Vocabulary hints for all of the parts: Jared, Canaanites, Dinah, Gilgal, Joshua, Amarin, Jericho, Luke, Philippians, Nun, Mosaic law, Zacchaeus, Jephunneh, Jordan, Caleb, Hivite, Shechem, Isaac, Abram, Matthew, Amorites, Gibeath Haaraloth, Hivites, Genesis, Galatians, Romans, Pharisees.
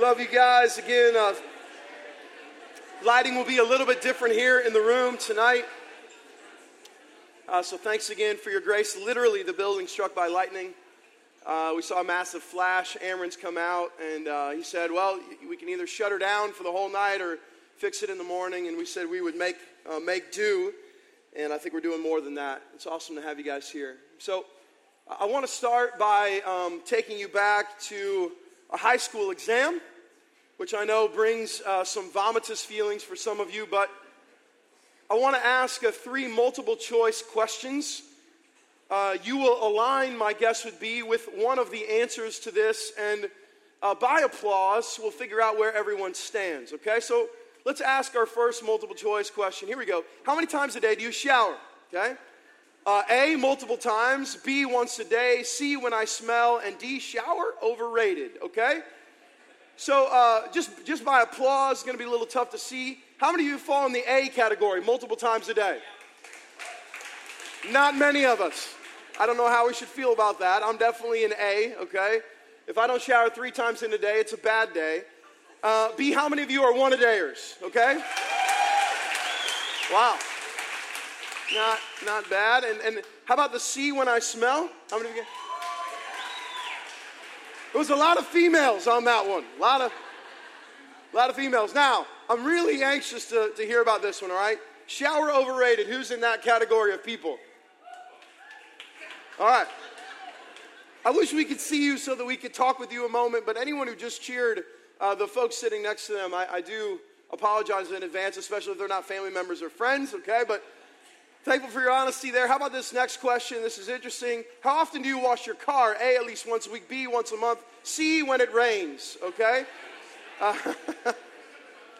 Love you guys. Again, lighting will be a little bit different here in the room tonight. So thanks again for your grace. Literally, the building struck by lightning. We saw a massive flash. Amarin's come out, and he said, well, we can either shut her down for the whole night or fix it in the morning. And we said we would make do, and I think we're doing more than that. It's awesome to have you guys here. So I want to start by taking you back to a high school exam, which I know brings some vomitous feelings for some of you, but I want to ask three multiple choice questions. You will align, my guess would be, with one of the answers to this, and by applause, we'll figure out where everyone stands, okay? So let's ask our first multiple choice question. Here we go. How many times a day do you shower, okay? A, multiple times, B, once a day, C, when I smell, and D, shower, overrated, okay? So just by applause, it's going to be a little tough to see. How many of you fall in the A category, multiple times a day? Not many of us. I don't know how we should feel about that. I'm definitely an A, okay? If I don't shower 3 times in a day, it's a bad day. B, how many of you are one-a-dayers, okay? Wow. Not bad. And how about the C, when I smell? How many of you? It was a lot of females on that one. A lot of females. Now, I'm really anxious to hear about this one, all right? Shower overrated. Who's in that category of people? All right. I wish we could see you so that we could talk with you a moment, but anyone who just cheered, the folks sitting next to them, I do apologize in advance, especially if they're not family members or friends, okay? But thankful for your honesty there. How about this next question? This is interesting. How often do you wash your car? A, at least once a week. B, once a month. C, when it rains. Okay?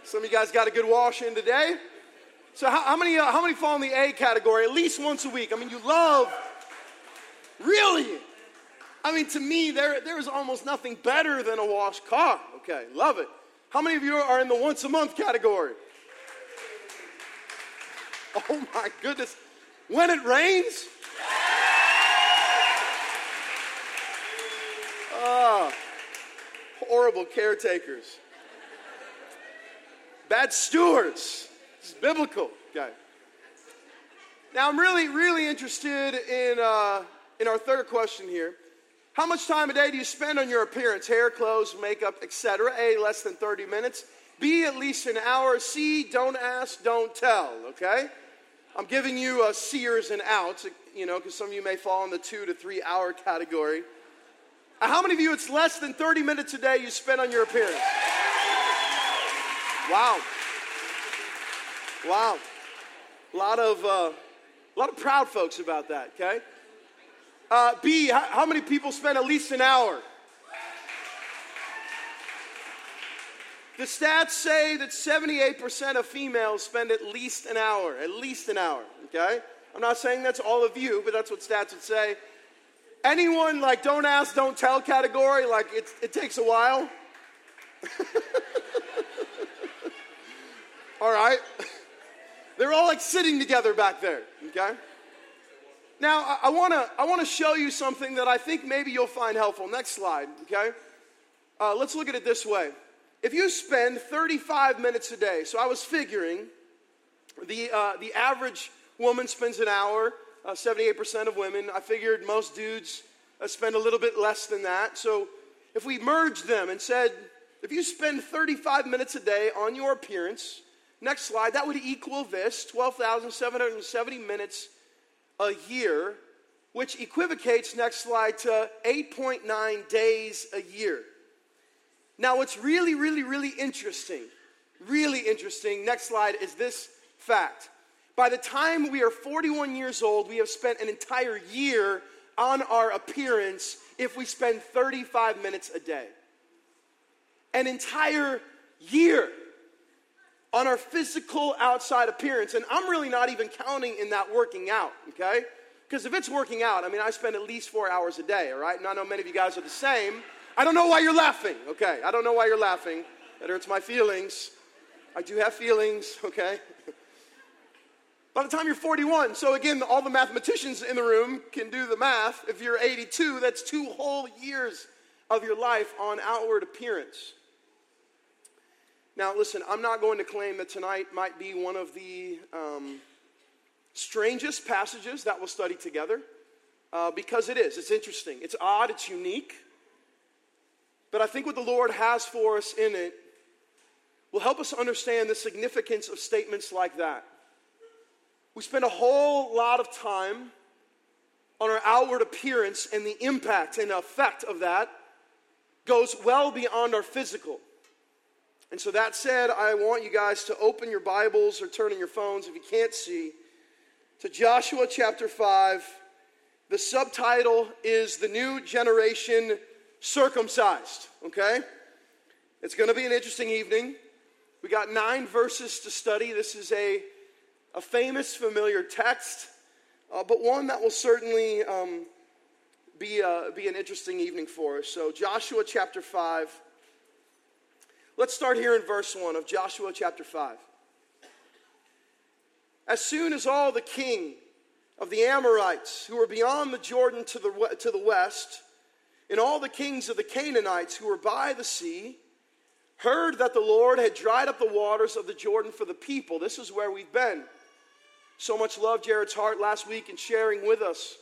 Some of you guys got a good wash in today. So how many fall in the A category? At least once a week. I mean, you love. Really? I mean, to me, there is almost nothing better than a washed car. Okay, love it. How many of you are in the once a month category? Oh my goodness. When it rains? Oh, horrible caretakers. Bad stewards. It's biblical. Okay. Now I'm really, really interested in our third question here. How much time a day do you spend on your appearance? Hair, clothes, makeup, etc. A, less than 30 minutes. B, at least an hour. C, don't ask, don't tell, okay? I'm giving you seers and outs, you know, because some of you may fall in the 2 to 3 hour category. How many of you, it's less than 30 minutes a day you spend on your appearance? Wow. Wow. A lot of proud folks about that, okay? B, how many people spend at least an hour? The stats say that 78% of females spend at least an hour, okay? I'm not saying that's all of you, but that's what stats would say. Anyone, like, don't ask, don't tell category, like, it takes a while? All right. They're all, like, sitting together back there, okay? Now, I want to show you something that I think maybe you'll find helpful. Next slide, okay? Let's look at it this way. If you spend 35 minutes a day, so I was figuring the average woman spends an hour, 78% of women. I figured most dudes spend a little bit less than that. So if we merged them and said, if you spend 35 minutes a day on your appearance, next slide, that would equal this, 12,770 minutes a year, which equivocates, next slide, to 8.9 days a year. Now, what's really, really, really interesting, next slide, is this fact. By the time we are 41 years old, we have spent an entire year on our appearance if we spend 35 minutes a day. An entire year on our physical outside appearance. And I'm really not even counting in that working out, okay? Because if it's working out, I mean, I spend at least 4 hours a day, all right? And I know many of you guys are the same. I don't know why you're laughing, okay? I don't know why you're laughing. That hurts my feelings. I do have feelings, okay? By the time you're 41, so again, all the mathematicians in the room can do the math. If you're 82, that's 2 whole years of your life on outward appearance. Now, listen, I'm not going to claim that tonight might be one of the strangest passages that we'll study together, because it is. It's interesting. It's odd. It's unique. But I think what the Lord has for us in it will help us understand the significance of statements like that. We spend a whole lot of time on our outward appearance, and the impact and effect of that goes well beyond our physical. And so that said, I want you guys to open your Bibles or turn in your phones, if you can't see, to Joshua chapter 5. The subtitle is The New Generation Circumcised, okay? It's going to be an interesting evening. We got 9 verses to study. This is a famous, familiar text. But one that will certainly be an interesting evening for us. So Joshua chapter 5. Let's start here in verse 1 of Joshua chapter 5. As soon as all the king of the Amorites who were beyond the Jordan to the west, and all the kings of the Canaanites who were by the sea, heard that the Lord had dried up the waters of the Jordan for the people. This is where we've been. So much love, Jared's heart last week in sharing with us.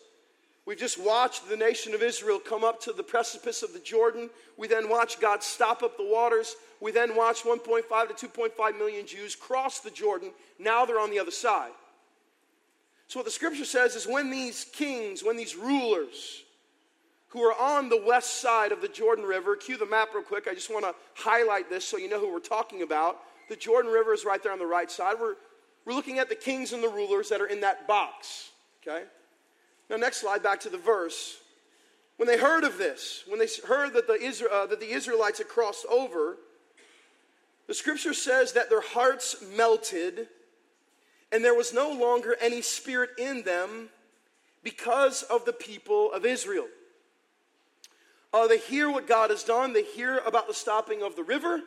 We've just watched the nation of Israel come up to the precipice of the Jordan. We then watched God stop up the waters. We then watched 1.5 to 2.5 million Jews cross the Jordan. Now they're on the other side. So what the scripture says is when these kings, when these rulers who are on the west side of the Jordan River, cue the map real quick. I just want to highlight this so you know who we're talking about. The Jordan River is right there on the right side. We're looking at the kings and the rulers that are in that box, okay? Now, next slide, back to the verse. When they heard of this, when they heard that the Israelites had crossed over, the scripture says that their hearts melted, and there was no longer any spirit in them because of the people of Israel. They hear what God has done. They hear about the stopping of the river.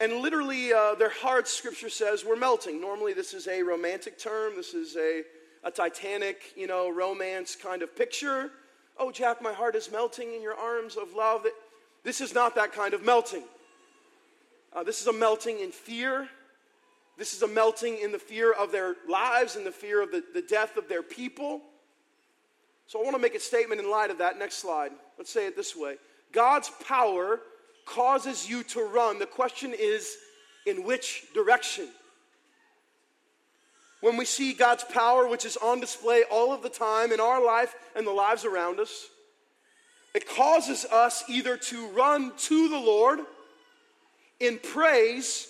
And literally, their hearts, scripture says, were melting. Normally, this is a romantic term. This is a Titanic, romance kind of picture. Oh, Jack, my heart is melting in your arms of love. This is not that kind of melting. This is a melting in fear. This is a melting in the fear of their lives and the fear of the death of their people. So I want to make a statement in light of that. Next slide. Let's say it this way. God's power causes you to run. The question is, in which direction? When we see God's power, which is on display all of the time in our life and the lives around us, it causes us either to run to the Lord in praise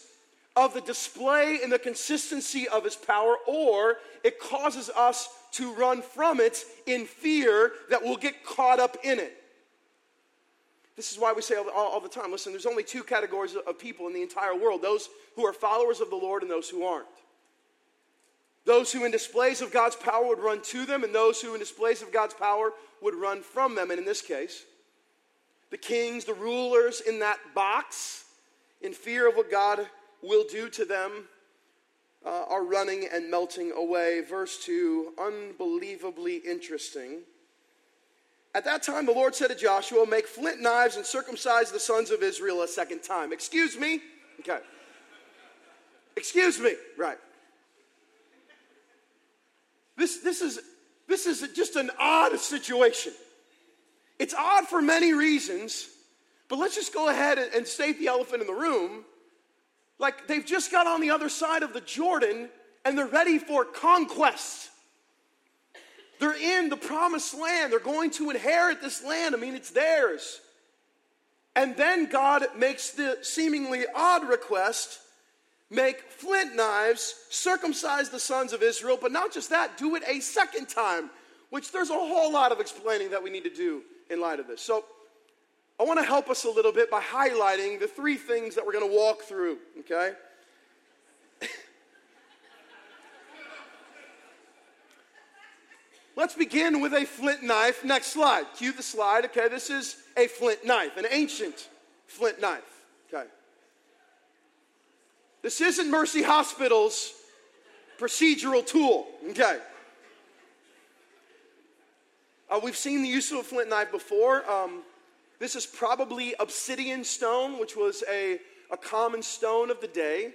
of the display and the consistency of his power, or it causes us to run from it in fear that we'll get caught up in it. This is why we say all the time, listen, there's only 2 categories of people in the entire world. Those who are followers of the Lord and those who aren't. Those who in displays of God's power would run to them, and those who in displays of God's power would run from them. And in this case, the kings, the rulers in that box, in fear of what God will do to them, are running and melting away. Verse 2, unbelievably interesting. At that time, the Lord said to Joshua, make flint knives and circumcise the sons of Israel a second time. Excuse me? Okay. Excuse me. Right. This is just an odd situation. It's odd for many reasons, but let's just go ahead and state the elephant in the room. Like, they've just got on the other side of the Jordan, and they're ready for conquest. They're in the promised land. They're going to inherit this land. I mean, it's theirs. And then God makes the seemingly odd request, make flint knives, circumcise the sons of Israel, but not just that, do it a second time, which there's a whole lot of explaining that we need to do in light of this. So I want to help us a little bit by highlighting the 3 things that we're going to walk through, okay? Let's begin with a flint knife. Next slide. Cue the slide. Okay, this is a flint knife, an ancient flint knife. Okay. This isn't Mercy Hospital's procedural tool. Okay. We've seen the use of a flint knife before. This is probably obsidian stone, which was a a common stone of the day.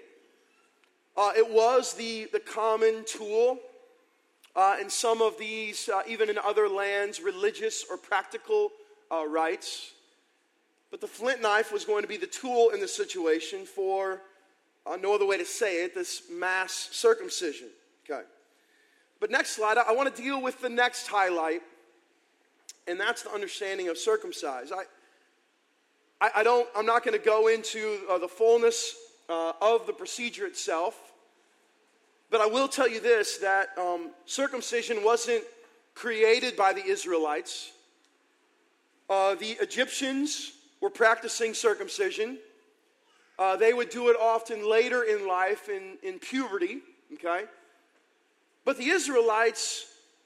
It was the common tool. In some of these, even in other lands, religious or practical rites. But the flint knife was going to be the tool in the situation for, no other way to say it, this mass circumcision. Okay. But next slide, I want to deal with the next highlight, and that's the understanding of circumcised. I'm not going to go into the fullness of the procedure itself, but I will tell you this, that circumcision wasn't created by the Israelites. The Egyptians were practicing circumcision. They would do it often later in life, in puberty, okay? But the Israelites,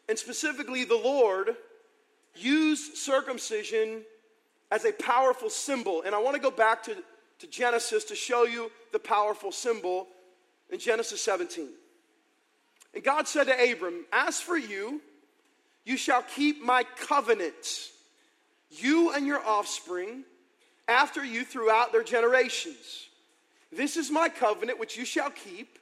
and specifically the Lord, used circumcision as a powerful symbol. And I want to go back to Genesis to show you the powerful symbol in Genesis 17. And God said to Abram, "As for you, you shall keep my covenant, you and your offspring, after you throughout their generations. This is my covenant which you shall keep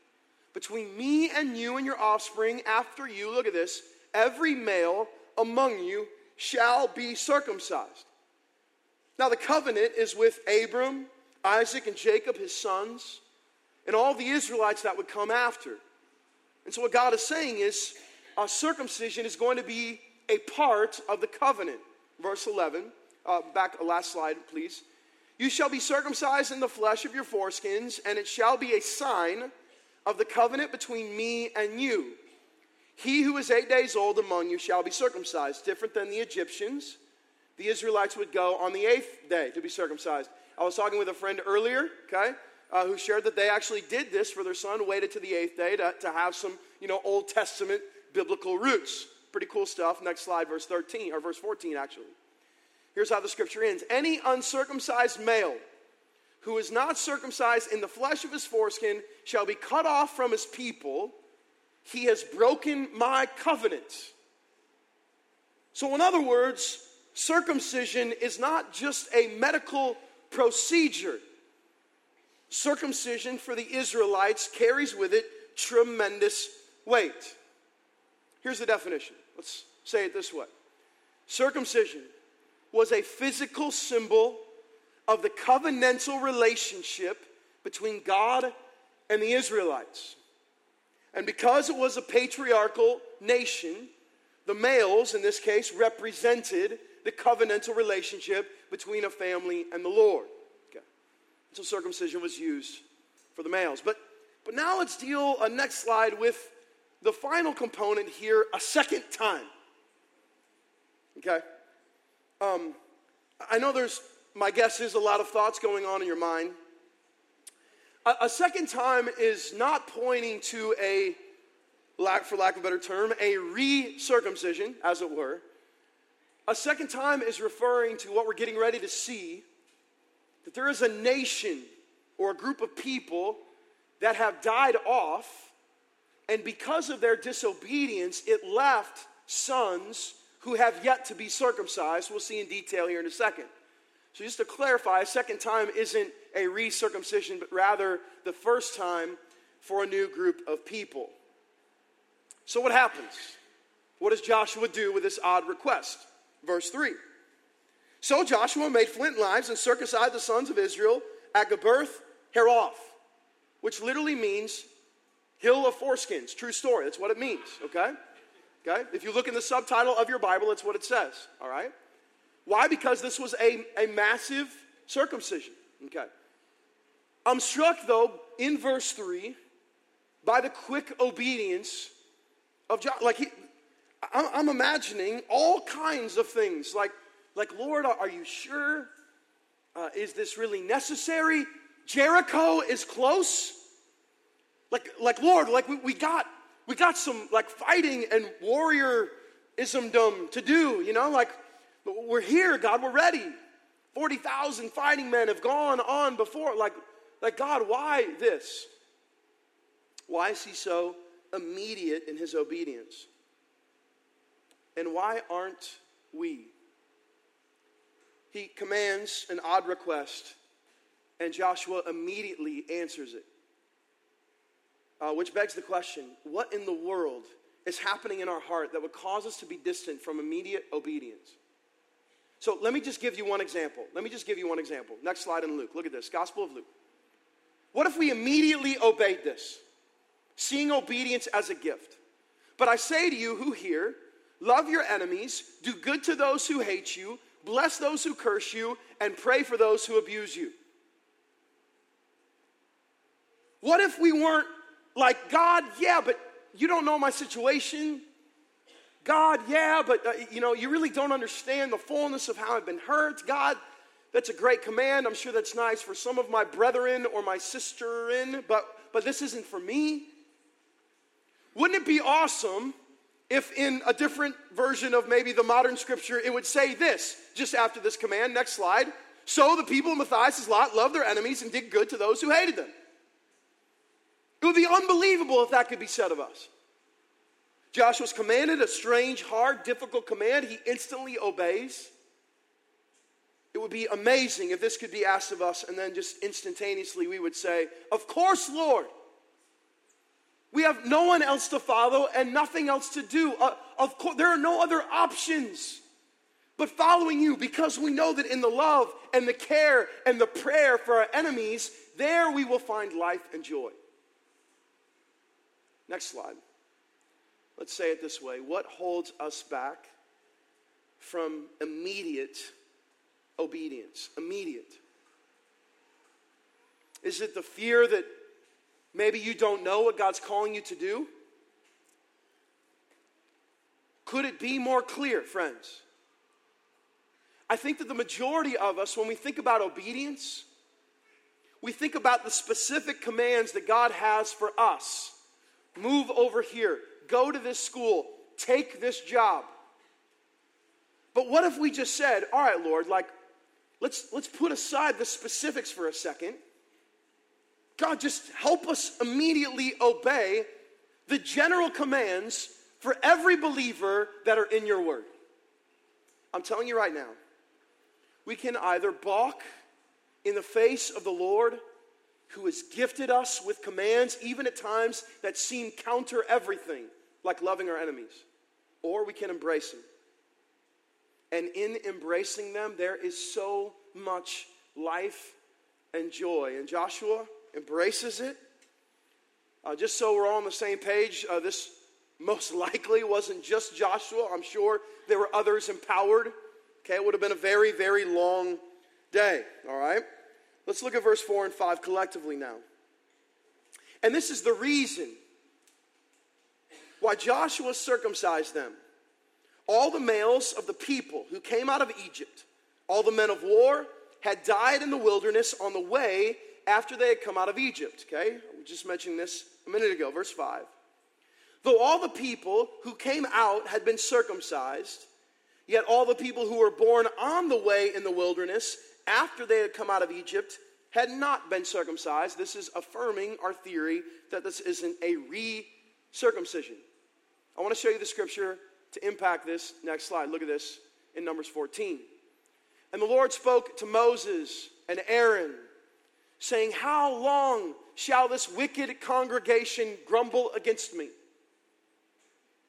between me and you and your offspring after you." Look at this. "Every male among you shall be circumcised." Now the covenant is with Abram, Isaac, and Jacob, his sons, and all the Israelites that would come after. And so what God is saying is, circumcision is going to be a part of the covenant. Verse 11, last slide, please. "You shall be circumcised in the flesh of your foreskins, and it shall be a sign of the covenant between me and you. He who is 8 days old among you shall be circumcised." Different than the Egyptians, the Israelites would go on the 8th day to be circumcised. I was talking with a friend earlier, okay, who shared that they actually did this for their son, waited to the 8th day to have some, Old Testament biblical roots. Pretty cool stuff. Next slide, verse 13, or verse 14, actually. Here's how the scripture ends. "Any uncircumcised male who is not circumcised in the flesh of his foreskin shall be cut off from his people. He has broken my covenant." So in other words, circumcision is not just a medical procedure. Circumcision for the Israelites carries with it tremendous weight. Here's the definition. Let's say it this way. Circumcision was a physical symbol of the covenantal relationship between God and the Israelites. And because it was a patriarchal nation, the males, in this case, represented the covenantal relationship between a family and the Lord. Okay. So circumcision was used for the males. But now let's deal, next slide, with the final component here a second time. Okay? I know there's, my guess is, a lot of thoughts going on in your mind. A second time is not pointing to a, for lack of a better term, a re-circumcision, as it were. A second time is referring to what we're getting ready to see, that there is a nation or a group of people that have died off, and because of their disobedience, it left sons who have yet to be circumcised. We'll see in detail here in a second. So just to clarify, a second time isn't a re-circumcision, but rather the first time for a new group of people. So what happens? What does Joshua do with this odd request? Verse 3. "So Joshua made flint knives and circumcised the sons of Israel at Gibeath Haaraloth," which literally means hill of foreskins. True story. That's what it means, okay? Okay? If you look in the subtitle of your Bible, that's what it says, all right? Why? Because this was a massive circumcision, okay? I'm struck, though, in verse 3 by the quick obedience of Joshua. I'm imagining all kinds of things, like Lord, are you sure? Is this really necessary? Jericho is close. Like Lord, we got some fighting and warriorism to do, we're here, God, we're ready. 40,000 fighting men have gone on before. Like God, why this? Why is he so immediate in his obedience? And why aren't we? He commands an odd request, And Joshua immediately answers it. Which begs the question, what in the world is happening in our heart that would cause us to be distant from immediate obedience? So let me just give you one example. Next slide in Luke. Look at this, Gospel of Luke. What if we immediately obeyed this, seeing obedience as a gift? But I say to you who hear, love your enemies, do good to those who hate you, bless those who curse you, and pray for those who abuse you. What if we weren't like, God, yeah, but you don't know my situation. God, yeah, but you really don't understand the fullness of how I've been hurt. God, that's a great command. I'm sure that's nice for some of my brethren or my sisterin, but this isn't for me. Wouldn't it be awesome if in a different version of maybe the modern scripture, it would say this, just after this command, next slide. So the people of Matthias's lot loved their enemies and did good to those who hated them. It would be unbelievable if that could be said of us. Joshua's commanded a strange, hard, difficult command. He instantly obeys. It would be amazing if this could be asked of us, and then just instantaneously we would say, of course, Lord. We have no one else to follow and nothing else to do. Of course, there are no other options but following you, because we know that in the love and the care and the prayer for our enemies, there we will find life and joy. Next slide. Let's say it this way. What holds us back from immediate obedience? Immediate. Is it the fear that maybe you don't know what God's calling you to do? Could it be more clear, friends? I think that the majority of us, when we think about obedience, we think about the specific commands that God has for us. Move over here, go to this school, take this job. But what if we just said, all right, Lord, like, let's put aside the specifics for a second. God, just help us immediately obey the general commands for every believer that are in your word. I'm telling you right now, we can either balk in the face of the Lord who has gifted us with commands, even at times that seem counter everything, like loving our enemies. Or we can embrace them. And in embracing them, there is so much life and joy. And Joshua embraces it. Just so we're all on the same page, this most likely wasn't just Joshua. I'm sure there were others empowered. Okay, it would have been a very, very long day, all right? Let's look at verse 4 and 5 collectively now. And this is the reason why Joshua circumcised them. All the males of the people who came out of Egypt, all the men of war, had died in the wilderness on the way after they had come out of Egypt. Okay, I was just mentioning this a minute ago, verse 5. Though all the people who came out had been circumcised, yet all the people who were born on the way in the wilderness after they had come out of Egypt had not been circumcised. This is affirming our theory that this isn't a re-circumcision. I want to show you the scripture to impact this. Next slide. Look at this in Numbers 14. And the Lord spoke to Moses and Aaron, saying, how long shall this wicked congregation grumble against me?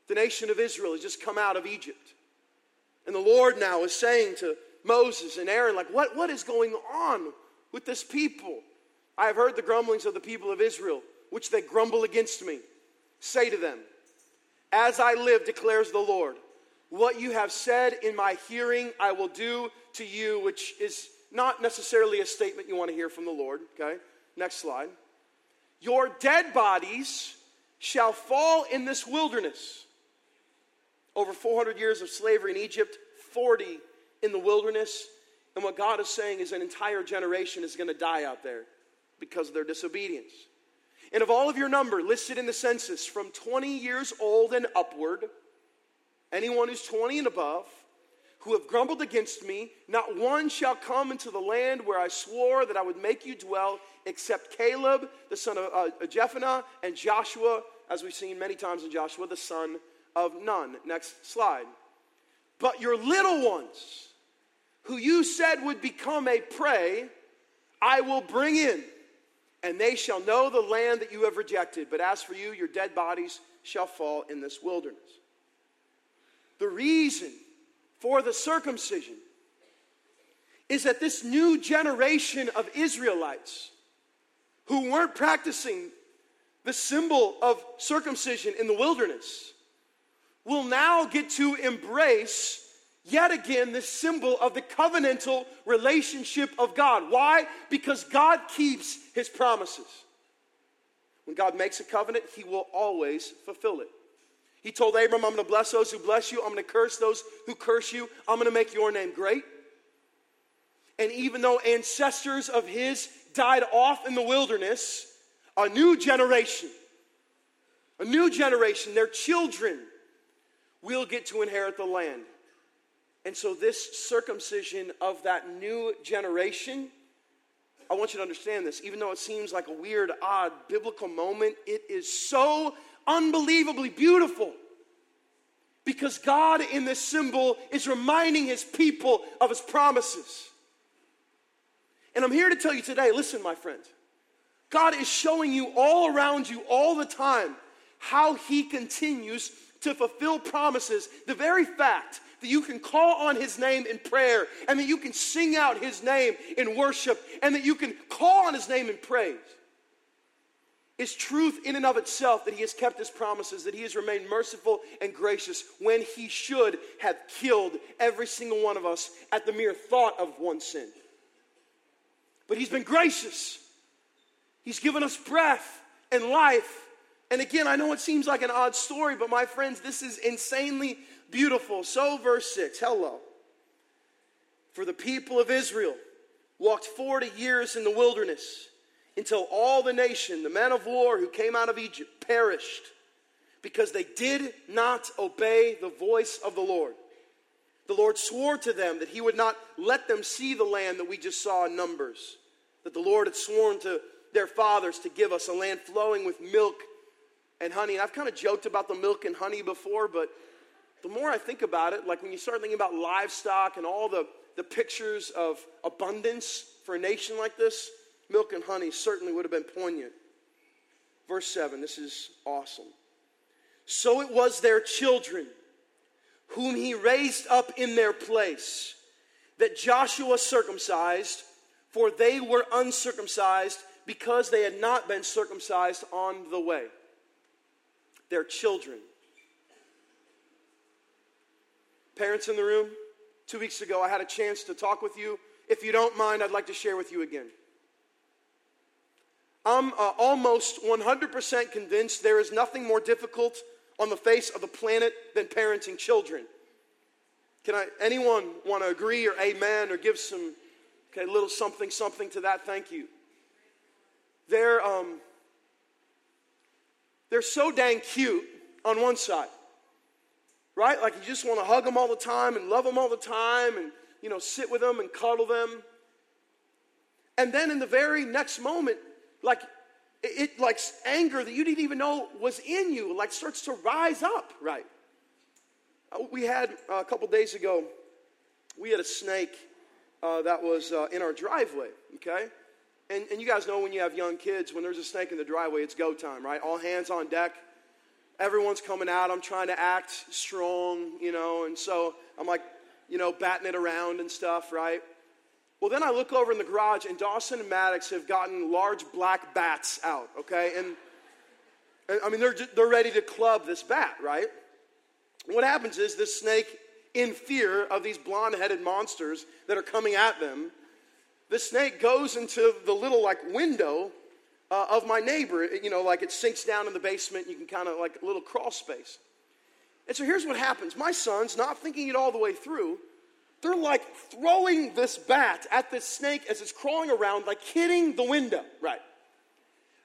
The nation of Israel has just come out of Egypt. And the Lord now is saying to Moses and Aaron, like, what is going on with this people? I have heard the grumblings of the people of Israel, which they grumble against me. Say to them, as I live, declares the Lord, what you have said in my hearing I will do to you, which is not necessarily a statement you want to hear from the Lord. Okay, next slide. Your dead bodies shall fall in this wilderness. Over 400 years of slavery in Egypt, 40 in the wilderness, and what God is saying is an entire generation is going to die out there because of their disobedience. And of all of your number listed in the census, from 20 years old and upward, anyone who's 20 and above, who have grumbled against me, not one shall come into the land where I swore that I would make you dwell, except Caleb, the son of Jephunneh, and Joshua, as we've seen many times in Joshua, the son of Nun. Next slide. But your little ones, who you said would become a prey, I will bring in, and they shall know the land that you have rejected. But as for you, your dead bodies shall fall in this wilderness. The reason for the circumcision is that this new generation of Israelites who weren't practicing the symbol of circumcision in the wilderness will now get to embrace yet again this symbol of the covenantal relationship of God. Why? Because God keeps his promises. When God makes a covenant, he will always fulfill it. He told Abram, I'm going to bless those who bless you. I'm going to curse those who curse you. I'm going to make your name great. And even though ancestors of his died off in the wilderness, a new generation, their children will get to inherit the land. And so this circumcision of that new generation, I want you to understand this. Even though it seems like a weird, odd, biblical moment, it is so unbelievably beautiful because God in this symbol is reminding his people of his promises. And I'm here to tell you today, listen, my friend, God is showing you all around you all the time how he continues to fulfill promises. The very fact that you can call on his name in prayer, and that you can sing out his name in worship, and that you can call on his name in praise, is truth in and of itself that he has kept his promises, that he has remained merciful and gracious when he should have killed every single one of us at the mere thought of one sin. But he's been gracious. He's given us breath and life. And again, I know it seems like an odd story, but my friends, this is insanely beautiful. So verse 6, hello. For the people of Israel walked 40 years in the wilderness until all the nation, the men of war who came out of Egypt, perished because they did not obey the voice of the Lord. The Lord swore to them that he would not let them see the land that we just saw in Numbers, that the Lord had sworn to their fathers to give us, a land flowing with milk and honey. And I've kind of joked about the milk and honey before, but the more I think about it, like when you start thinking about livestock and all the pictures of abundance for a nation like this, milk and honey certainly would have been poignant. Verse 7, this is awesome. So it was their children whom he raised up in their place that Joshua circumcised, for they were uncircumcised because they had not been circumcised on the way. Their children. Parents in the room, 2 weeks ago I had a chance to talk with you. If you don't mind, I'd like to share with you again. I'm almost 100% convinced there is nothing more difficult on the face of the planet than parenting children. Anyone want to agree or amen or give some, little something to that? Thank you. They're so dang cute on one side. Right? Like you just want to hug them all the time and love them all the time and, sit with them and cuddle them. And then in the very next moment, like anger that you didn't even know was in you, starts to rise up, right? We had, a couple days ago, we had a snake that was in our driveway, okay? And you guys know when you have young kids, when there's a snake in the driveway, it's go time, right? All hands on deck. Everyone's coming out. I'm trying to act strong, and so I'm batting it around and stuff, right? Well, then I look over in the garage, and Dawson and Maddox have gotten large black bats out, okay? And I mean, they're ready to club this bat, right? And what happens is this snake, in fear of these blonde-headed monsters that are coming at them, the snake goes into the little, window of my neighbor. It sinks down in the basement. You can kind of, a little crawl space. And so here's what happens. My sons, not thinking it all the way through, they're, throwing this bat at this snake as it's crawling around, hitting the window, right?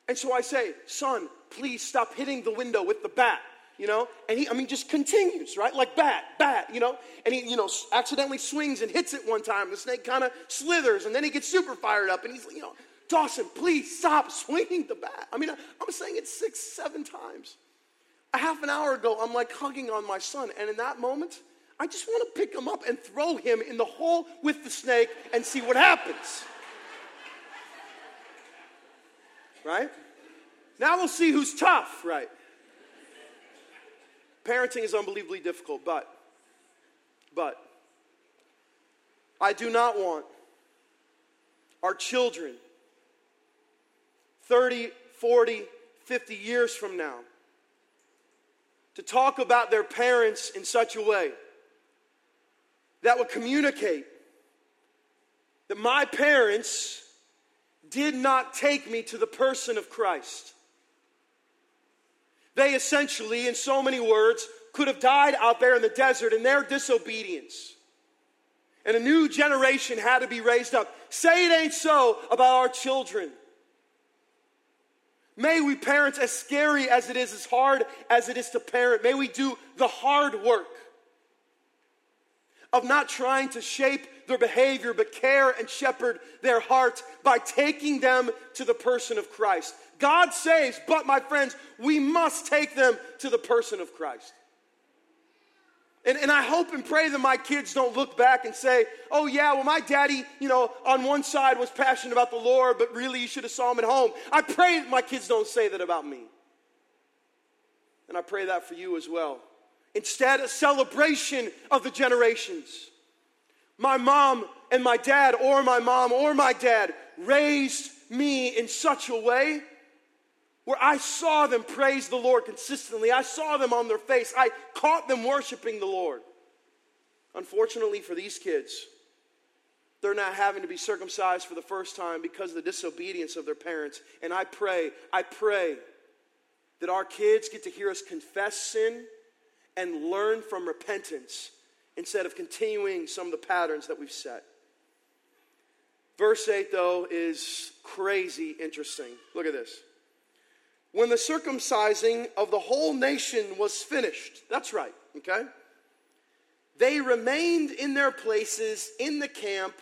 And so I say, son, please stop hitting the window with the bat, And he, just continues, right? Bat, And he, accidentally swings and hits it one time. The snake kind of slithers, and then he gets super fired up, and he's, Dawson, please stop swinging the bat. I'm saying it 6, 7 times. A half an hour ago, I'm hugging on my son. And in that moment, I just want to pick him up and throw him in the hole with the snake and see what happens. right? Now we'll see who's tough, right? Parenting is unbelievably difficult, but I do not want our children 30, 40, 50 years from now to talk about their parents in such a way that would communicate that my parents did not take me to the person of Christ. They essentially, in so many words, could have died out there in the desert in their disobedience. And a new generation had to be raised up. Say it ain't so about our children. May we parents, as scary as it is, as hard as it is to parent, may we do the hard work of not trying to shape their behavior, but care and shepherd their heart by taking them to the person of Christ. God saves, but my friends, we must take them to the person of Christ. And I hope and pray that my kids don't look back and say, oh yeah, well my daddy, on one side was passionate about the Lord, but really you should have saw him at home. I pray that my kids don't say that about me. And I pray that for you as well. Instead, a celebration of the generations. My mom and my dad, or my mom or my dad, raised me in such a way where I saw them praise the Lord consistently. I saw them on their face. I caught them worshiping the Lord. Unfortunately for these kids, they're not having to be circumcised for the first time because of the disobedience of their parents. And I pray that our kids get to hear us confess sin and learn from repentance instead of continuing some of the patterns that we've set. Verse 8, though, is crazy interesting. Look at this. When the circumcising of the whole nation was finished, that's right, okay? They remained in their places in the camp.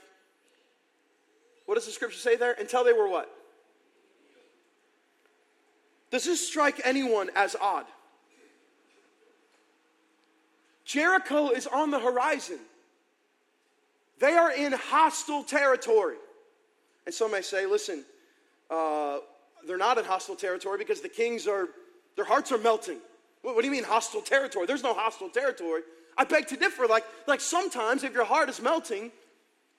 What does the scripture say there? Until they were what? Does this strike anyone as odd? Jericho is on the horizon. They are in hostile territory. And some may say, listen, they're not in hostile territory because the kings are, their hearts are melting. What do you mean hostile territory? There's no hostile territory. I beg to differ. Like sometimes if your heart is melting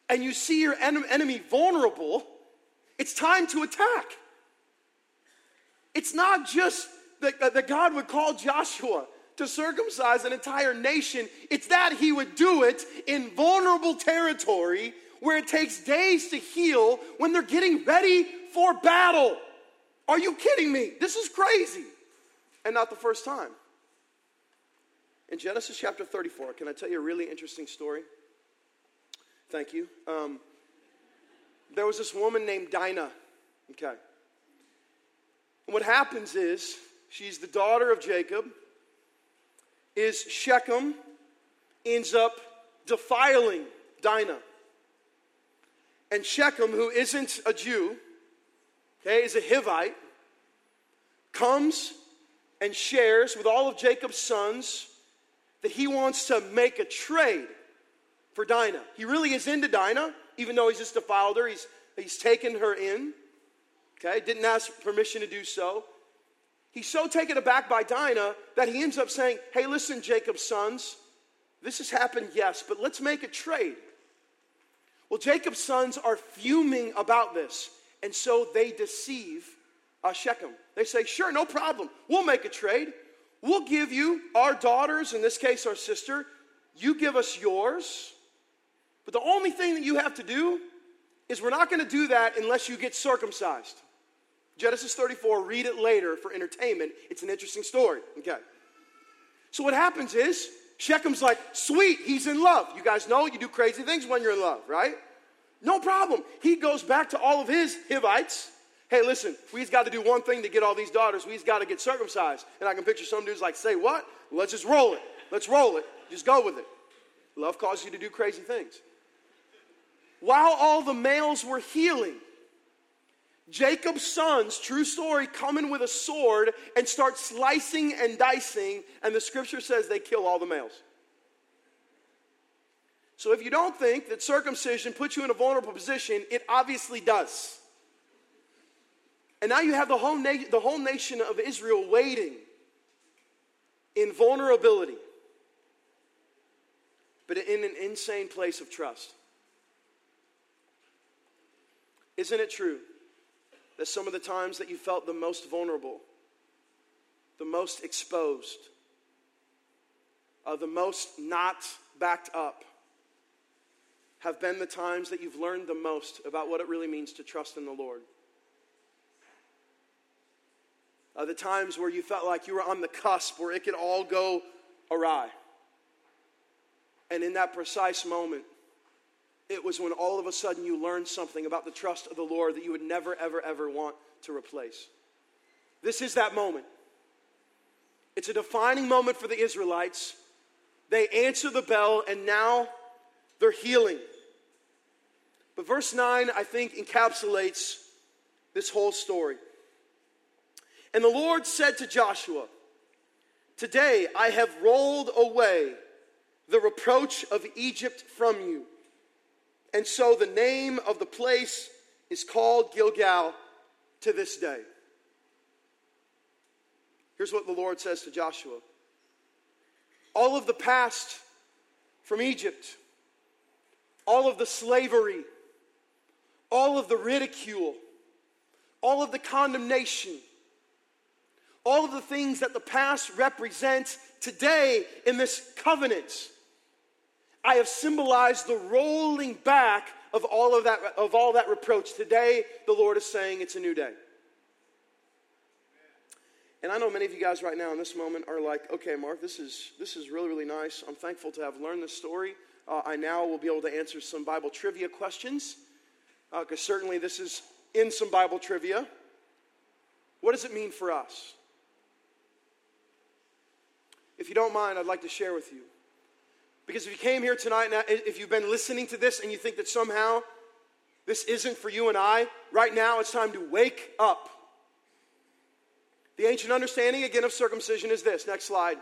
and you see your enemy vulnerable, it's time to attack. It's not just that God would call Joshua to circumcise an entire nation. It's that he would do it in vulnerable territory where it takes days to heal when they're getting ready for battle. Are you kidding me? This is crazy. And not the first time. In Genesis chapter 34, can I tell you a really interesting story? Thank you. There was this woman named Dinah. Okay. And what happens is, she's the daughter of Jacob. Is Shechem ends up defiling Dinah. And Shechem, who isn't a Jew, okay, is a Hivite, comes and shares with all of Jacob's sons that he wants to make a trade for Dinah. He really is into Dinah, even though he's just defiled her. He's taken her in, okay, didn't ask permission to do so. He's so taken aback by Dinah that he ends up saying, hey, listen, Jacob's sons, this has happened, yes, but let's make a trade. Well, Jacob's sons are fuming about this, and so they deceive Shechem. They say, sure, no problem. We'll make a trade. We'll give you our daughters, in this case our sister. You give us yours. But the only thing that you have to do is we're not going to do that unless you get circumcised. Genesis 34, read it later for entertainment. It's an interesting story. Okay. So what happens is, Shechem's like, sweet, he's in love. You guys know you do crazy things when you're in love, right? No problem. He goes back to all of his Hivites. Hey, listen, we've got to do one thing to get all these daughters. We've got to get circumcised. And I can picture some dudes like, say what? Let's just roll it. Let's roll it. Just go with it. Love causes you to do crazy things. While all the males were healing, Jacob's sons, true story, come in with a sword and start slicing and dicing, and the scripture says they kill all the males. So if you don't think that circumcision puts you in a vulnerable position, it obviously does. And now you have the whole nation of Israel waiting in vulnerability, but in an insane place of trust. Isn't it true that some of the times that you felt the most vulnerable, the most exposed, the most not backed up, have been the times that you've learned the most about what it really means to trust in the Lord? The times where you felt like you were on the cusp, where it could all go awry. And in that precise moment, it was when all of a sudden you learned something about the trust of the Lord that you would never, ever, ever want to replace. This is that moment. It's a defining moment for the Israelites. They answer the bell, and now they're healing. But verse 9, I think, encapsulates this whole story. And the Lord said to Joshua, "Today I have rolled away the reproach of Egypt from you." And so the name of the place is called Gilgal to this day. Here's what the Lord says to Joshua. All of the past from Egypt, all of the slavery, all of the ridicule, all of the condemnation, all of the things that the past represents, today in this covenant, I have symbolized the rolling back of all that reproach. Today, the Lord is saying it's a new day. And I know many of you guys right now in this moment are like, okay, Mark, this is really, really nice. I'm thankful to have learned this story. I now will be able to answer some Bible trivia questions, because certainly this is in some Bible trivia. What does it mean for us? If you don't mind, I'd like to share with you. Because if you came here tonight, and if you've been listening to this and you think that somehow this isn't for you and I, right now it's time to wake up. The ancient understanding, again, of circumcision is this. Next slide.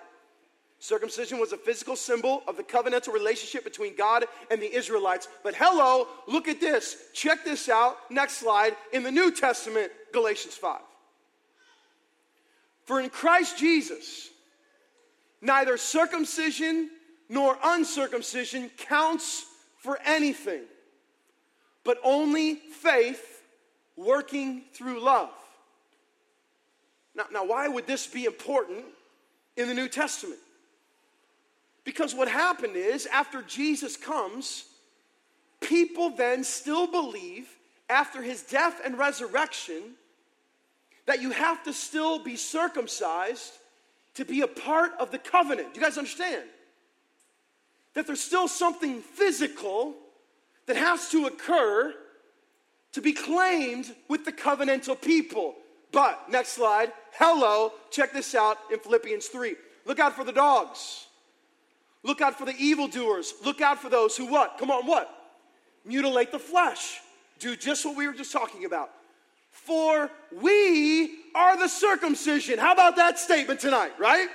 Circumcision was a physical symbol of the covenantal relationship between God and the Israelites. But hello, look at this. Check this out. Next slide. In the New Testament, Galatians 5. For in Christ Jesus, neither circumcision nor uncircumcision counts for anything, but only faith working through love. Now, why would this be important in the New Testament? Because what happened is, after Jesus comes, people then still believe, after his death and resurrection, that you have to still be circumcised to be a part of the covenant. Do you guys understand? That there's still something physical that has to occur to be claimed with the covenantal people. But, next slide, hello, check this out in Philippians 3. Look out for the dogs. Look out for the evildoers. Look out for those who what? Come on, what? Mutilate the flesh. Do just what we were just talking about. For we are the circumcision. How about that statement tonight, right?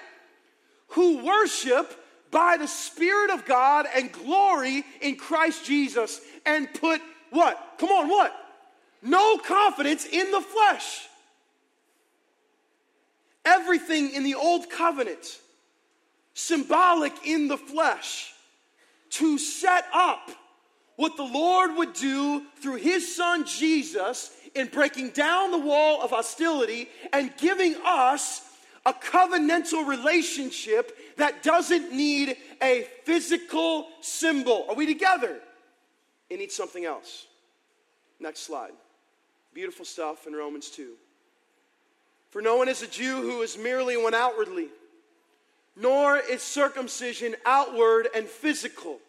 Who worship by the Spirit of God and glory in Christ Jesus, and put what? Come on, what? No confidence in the flesh. Everything in the old covenant, symbolic in the flesh, to set up what the Lord would do through his son Jesus in breaking down the wall of hostility and giving us a covenantal relationship that doesn't need a physical symbol. Are we together? It needs something else. Next slide. Beautiful stuff in Romans 2. For no one is a Jew who is merely one outwardly, nor is circumcision outward and physical,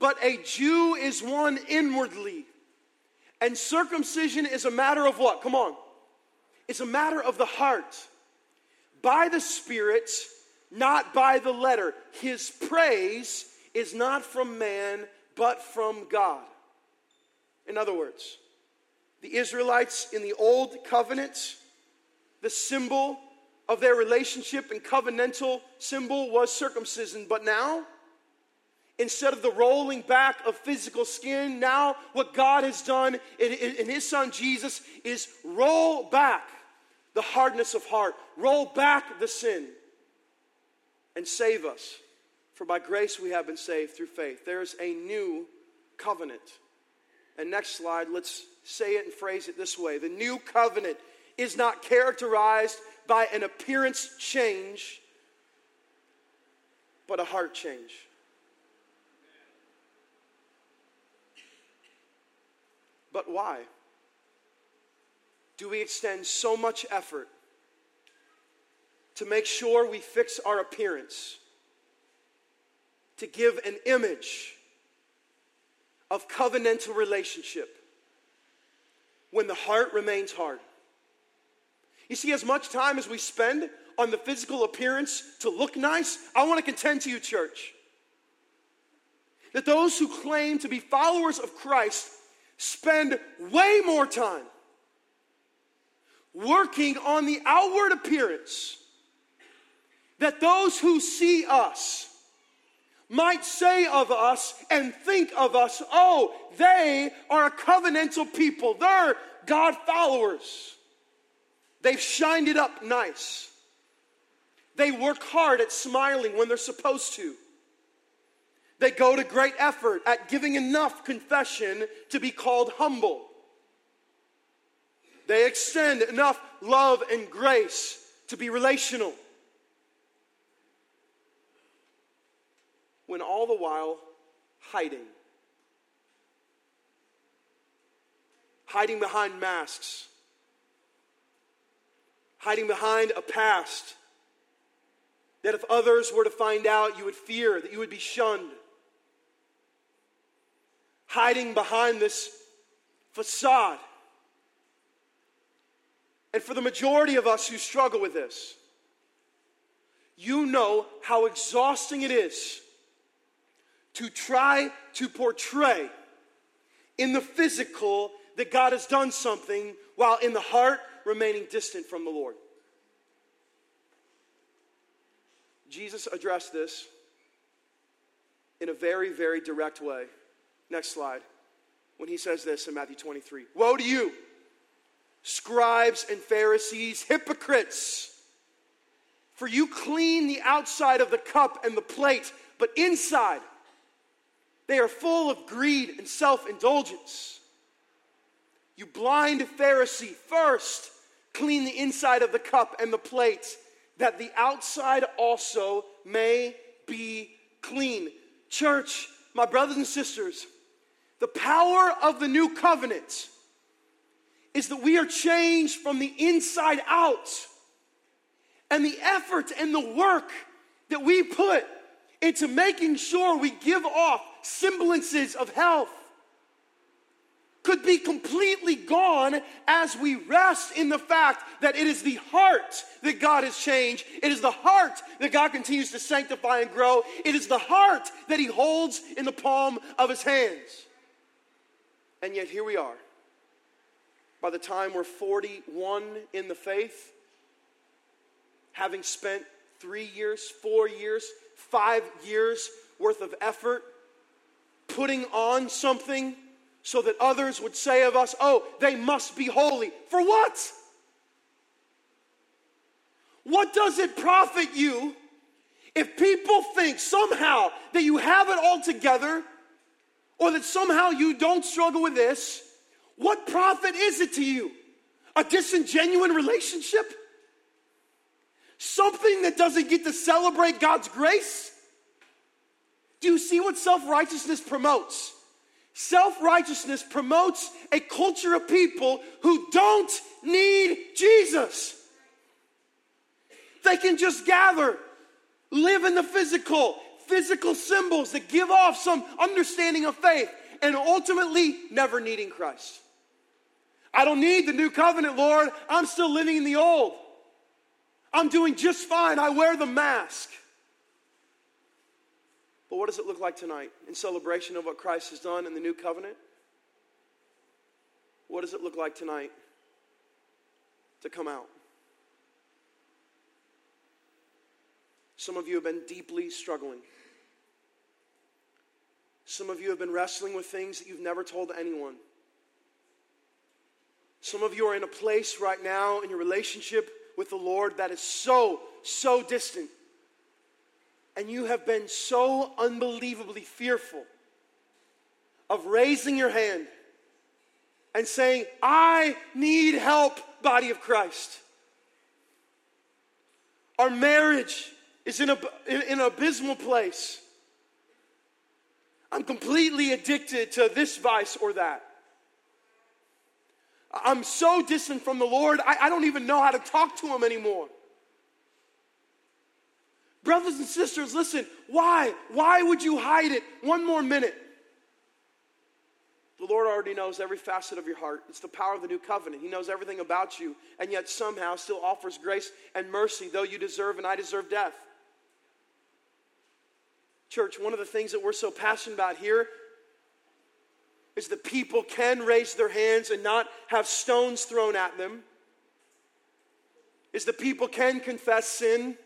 but a Jew is one inwardly. And circumcision is a matter of what? Come on. It's a matter of the heart, by the Spirit, not by the letter. His praise is not from man, but from God. In other words, the Israelites in the old covenant, the symbol of their relationship and covenantal symbol was circumcision. But now, Instead of the rolling back of physical skin, now what God has done in his son Jesus is roll back the hardness of heart, roll back the sin, and save us. For by grace we have been saved through faith. There's a new covenant. And next slide, let's say it and phrase it this way. The new covenant is not characterized by an appearance change, but a heart change. But why do we extend so much effort to make sure we fix our appearance, to give an image of covenantal relationship when the heart remains hard? You see, as much time as we spend on the physical appearance to look nice, I want to contend to you, church, that those who claim to be followers of Christ spend way more time working on the outward appearance, that those who see us might say of us and think of us, oh, they are a covenantal people. They're God followers. They've shined it up nice. They work hard at smiling when they're supposed to. They go to great effort at giving enough confession to be called humble. They extend enough love and grace to be relational. When all the while hiding. Hiding behind masks. Hiding behind a past that if others were to find out, you would fear, that you would be shunned. Hiding behind this facade. And for the majority of us who struggle with this, you know how exhausting it is to try to portray in the physical that God has done something while in the heart remaining distant from the Lord. Jesus addressed this in a very, very direct way. Next slide. When he says this in Matthew 23. Woe to you, scribes and Pharisees, hypocrites! For you clean the outside of the cup and the plate, but inside they are full of greed and self-indulgence. You blind Pharisee, first clean the inside of the cup and the plate, that the outside also may be clean. Church, my brothers and sisters, the power of the new covenant is that we are changed from the inside out. And the effort and the work that we put into making sure we give off semblances of health could be completely gone as we rest in the fact that it is the heart that God has changed. It is the heart that God continues to sanctify and grow. It is the heart that he holds in the palm of his hands. And yet here we are. By the time we're 41 in the faith, having spent 3 years, 4 years, 5 years worth of effort putting on something so that others would say of us, oh, they must be holy. For what? What does it profit you if people think somehow that you have it all together or that somehow you don't struggle with this? What profit is it to you? A disingenuine relationship? Something that doesn't get to celebrate God's grace? Do you see what self-righteousness promotes? Self-righteousness promotes a culture of people who don't need Jesus. They can just gather, live in the physical symbols that give off some understanding of faith, and ultimately never needing Christ. I don't need the new covenant, Lord. I'm still living in the old. I'm doing just fine. I wear the mask. But what does it look like tonight in celebration of what Christ has done in the new covenant? What does it look like tonight to come out? Some of you have been deeply struggling Some of you have been wrestling with things that you've never told anyone. Some of you are in a place right now in your relationship with the Lord that is so distant. And you have been so unbelievably fearful of raising your hand and saying, I need help, body of Christ. Our marriage is in an abysmal place. I'm completely addicted to this vice or that. I'm so distant from the Lord, I don't even know how to talk to Him anymore. Brothers and sisters, listen, why? Why would you hide it one more minute? The Lord already knows every facet of your heart. It's the power of the new covenant. He knows everything about you, and yet somehow still offers grace and mercy, though you deserve and I deserve death. Church, one of the things that we're so passionate about here is that people can raise their hands and not have stones thrown at them. Is that people can confess sin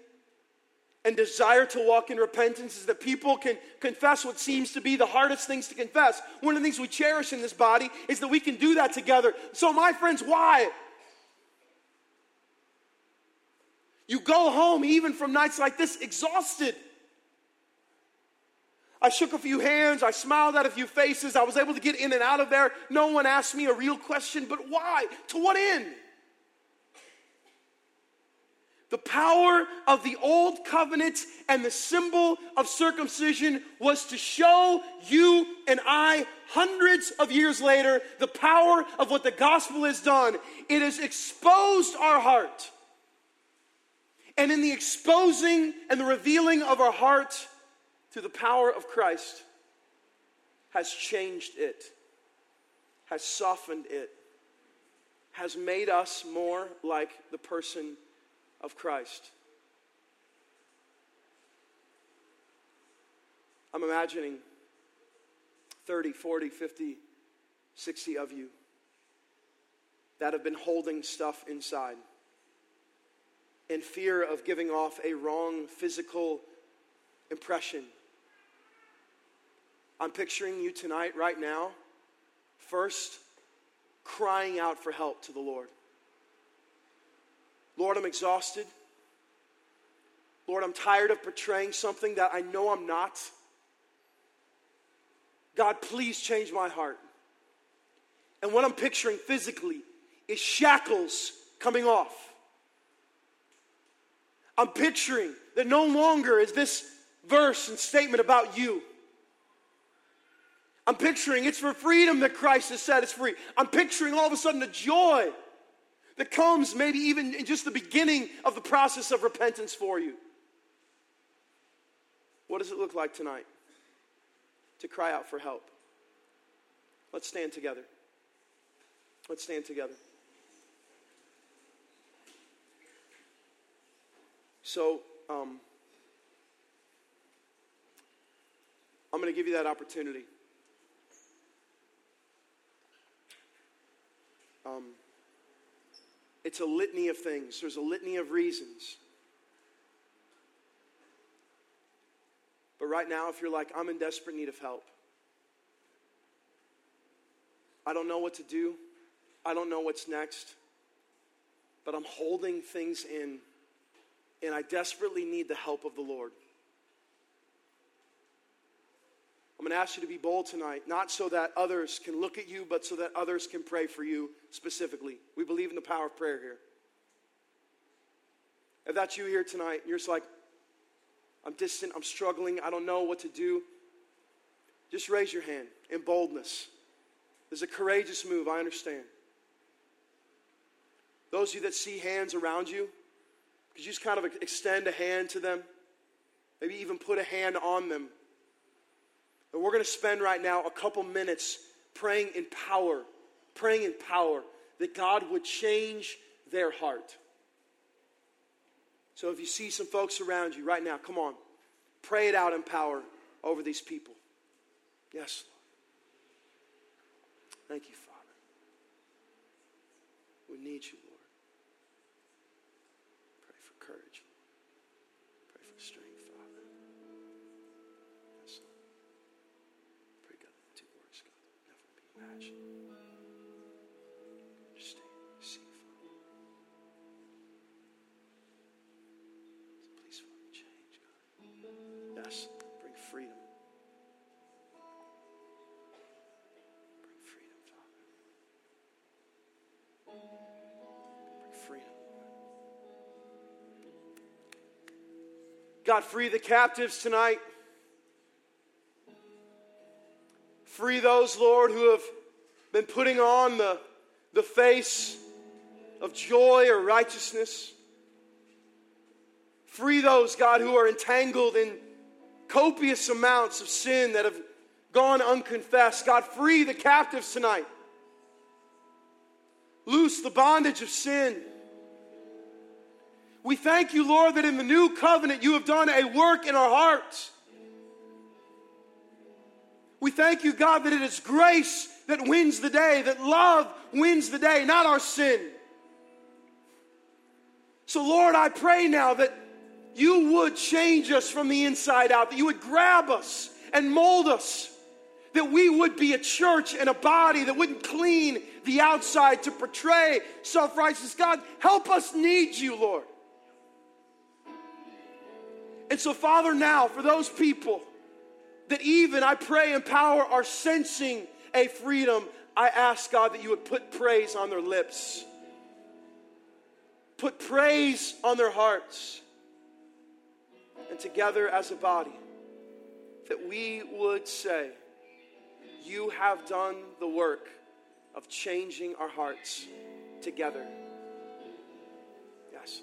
and desire to walk in repentance. Is that people can confess what seems to be the hardest things to confess. One of the things we cherish in this body is that we can do that together. So my friends, why? You go home even from nights like this exhausted. I shook a few hands, I smiled at a few faces, I was able to get in and out of there. No one asked me a real question, but why? To what end? The power of the old covenant and the symbol of circumcision was to show you and I, hundreds of years later, the power of what the gospel has done. It has exposed our heart. And in the exposing and the revealing of our heart, through the power of Christ, has changed it, has softened it, has made us more like the person of Christ. I'm imagining 30, 40, 50, 60 of you that have been holding stuff inside in fear of giving off a wrong physical impression. I'm picturing you tonight, right now, first crying out for help to the Lord. Lord, I'm exhausted. Lord, I'm tired of portraying something that I know I'm not. God, please change my heart. And what I'm picturing physically is shackles coming off. I'm picturing that no longer is this verse and statement about you. I'm picturing it's for freedom that Christ has set us free. I'm picturing all of a sudden the joy that comes maybe even in just the beginning of the process of repentance for you. What does it look like tonight to cry out for help? Let's stand together. Let's stand together. So, I'm going to give you that opportunity. It's a litany of things. There's a litany of reasons. But right now, if you're like, I'm in desperate need of help. I don't know what to do. I don't know what's next. But I'm holding things in, and I desperately need the help of the Lord. I'm going to ask you to be bold tonight, not so that others can look at you, but so that others can pray for you specifically. We believe in the power of prayer here. If that's you here tonight, and you're just like, I'm distant, I'm struggling, I don't know what to do, just raise your hand in boldness. This is a courageous move, I understand. Those of you that see hands around you, could you just kind of extend a hand to them? Maybe even put a hand on them. And we're going to spend right now a couple minutes praying in power that God would change their heart. So if you see some folks around you right now, come on, pray it out in power over these people. Yes, Lord. Thank you, Father. We need you, Lord. Pray for courage. Pray for strength. freedom. God, free the captives tonight. Free those, Lord, who have been putting on the face of joy or righteousness. Free those, God, who are entangled in copious amounts of sin that have gone unconfessed. God, free the captives tonight. Loose the bondage of sin. We thank you, Lord, that in the new covenant you have done a work in our hearts. We thank you, God, that it is grace that wins the day, that love wins the day, not our sin. So, Lord, I pray now that you would change us from the inside out, that you would grab us and mold us, that we would be a church and a body that wouldn't clean the outside to portray self-righteousness. God, help us need you, Lord. And so, Father, now, for those people that even, I pray, in power are sensing a freedom, I ask, God, that you would put praise on their lips. Put praise on their hearts. And together as a body, that we would say, you have done the work of changing our hearts together. Yes.